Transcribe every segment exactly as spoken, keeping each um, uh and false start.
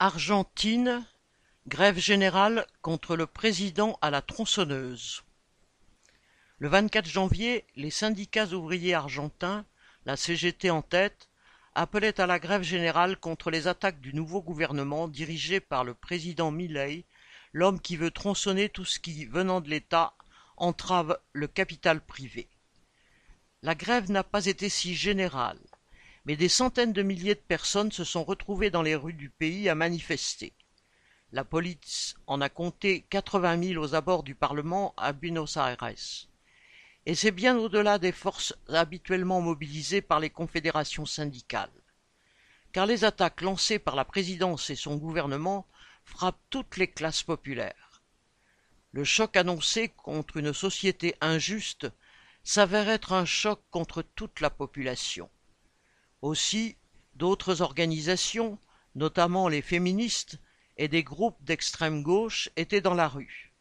Argentine, grève générale contre le président à la tronçonneuse. Le vingt-quatre janvier, les syndicats ouvriers argentins, la C G T en tête, appelaient à la grève générale contre les attaques du nouveau gouvernement dirigé par le président Milei, l'homme qui veut tronçonner tout ce qui, venant de l'État, entrave le capital privé. La grève n'a pas été si générale, mais des centaines de milliers de personnes se sont retrouvées dans les rues du pays à manifester. La police en a compté quatre-vingt mille aux abords du Parlement à Buenos Aires. Et c'est bien au-delà des forces habituellement mobilisées par les confédérations syndicales. Car les attaques lancées par la présidence et son gouvernement frappent toutes les classes populaires. Le choc annoncé contre une société injuste s'avère être un choc contre toute la population. Aussi, d'autres organisations, notamment les féministes et des groupes d'extrême gauche, étaient dans la rue.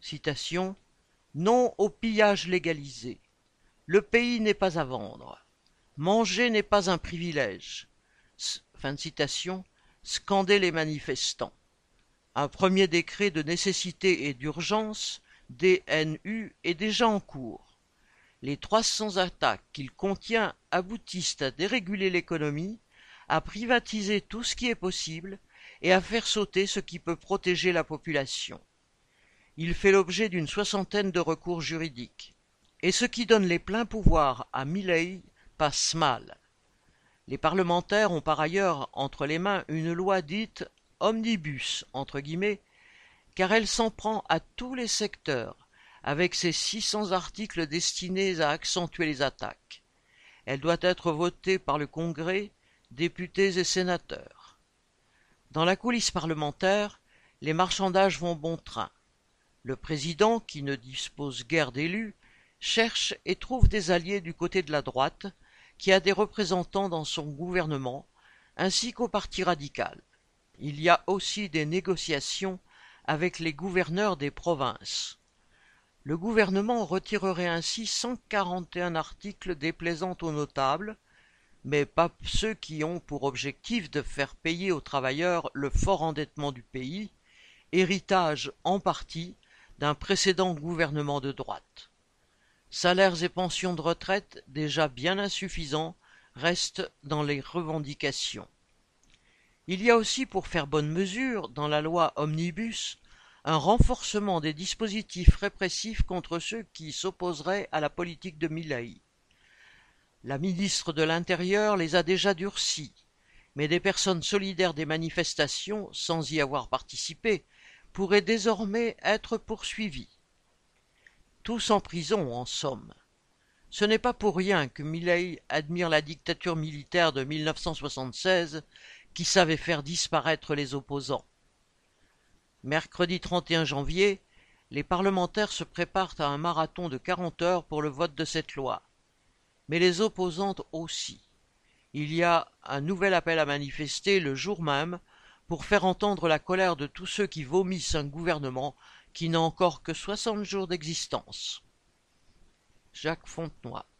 Citation : non au pillage légalisé. Le pays n'est pas à vendre. Manger n'est pas un privilège. Fin de citation. Scandaient les manifestants. Un premier décret de nécessité et d'urgence, D N U, est déjà en cours. Les trois cents attaques qu'il contient aboutissent à déréguler l'économie, à privatiser tout ce qui est possible et à faire sauter ce qui peut protéger la population. Il fait l'objet d'une soixantaine de recours juridiques. Et ce qui donne les pleins pouvoirs à Milei passe mal. Les parlementaires ont par ailleurs entre les mains une loi dite « omnibus » entre guillemets, car elle s'en prend à tous les secteurs, avec ses six cents articles destinés à accentuer les attaques. Elle doit être votée par le Congrès, députés et sénateurs. Dans la coulisse parlementaire, les marchandages vont bon train. Le président, qui ne dispose guère d'élus, cherche et trouve des alliés du côté de la droite, qui a des représentants dans son gouvernement, ainsi qu'au parti radical. Il y a aussi des négociations avec les gouverneurs des provinces. Le gouvernement retirerait ainsi cent quarante et un articles déplaisants aux notables, mais pas ceux qui ont pour objectif de faire payer aux travailleurs le fort endettement du pays, héritage en partie d'un précédent gouvernement de droite. Salaires et pensions de retraite, déjà bien insuffisants, restent dans les revendications. Il y a aussi, pour faire bonne mesure, dans la loi Omnibus, un renforcement des dispositifs répressifs contre ceux qui s'opposeraient à la politique de Milei. La ministre de l'Intérieur les a déjà durcis, mais des personnes solidaires des manifestations, sans y avoir participé, pourraient désormais être poursuivies. Tous en prison, en somme. Ce n'est pas pour rien que Milei admire la dictature militaire de mille neuf cent soixante-seize qui savait faire disparaître les opposants. Mercredi trente et un janvier, les parlementaires se préparent à un marathon de quarante heures pour le vote de cette loi. Mais les opposantes aussi. Il y a un nouvel appel à manifester le jour même pour faire entendre la colère de tous ceux qui vomissent un gouvernement qui n'a encore que soixante jours d'existence. Jacques Fontenoy.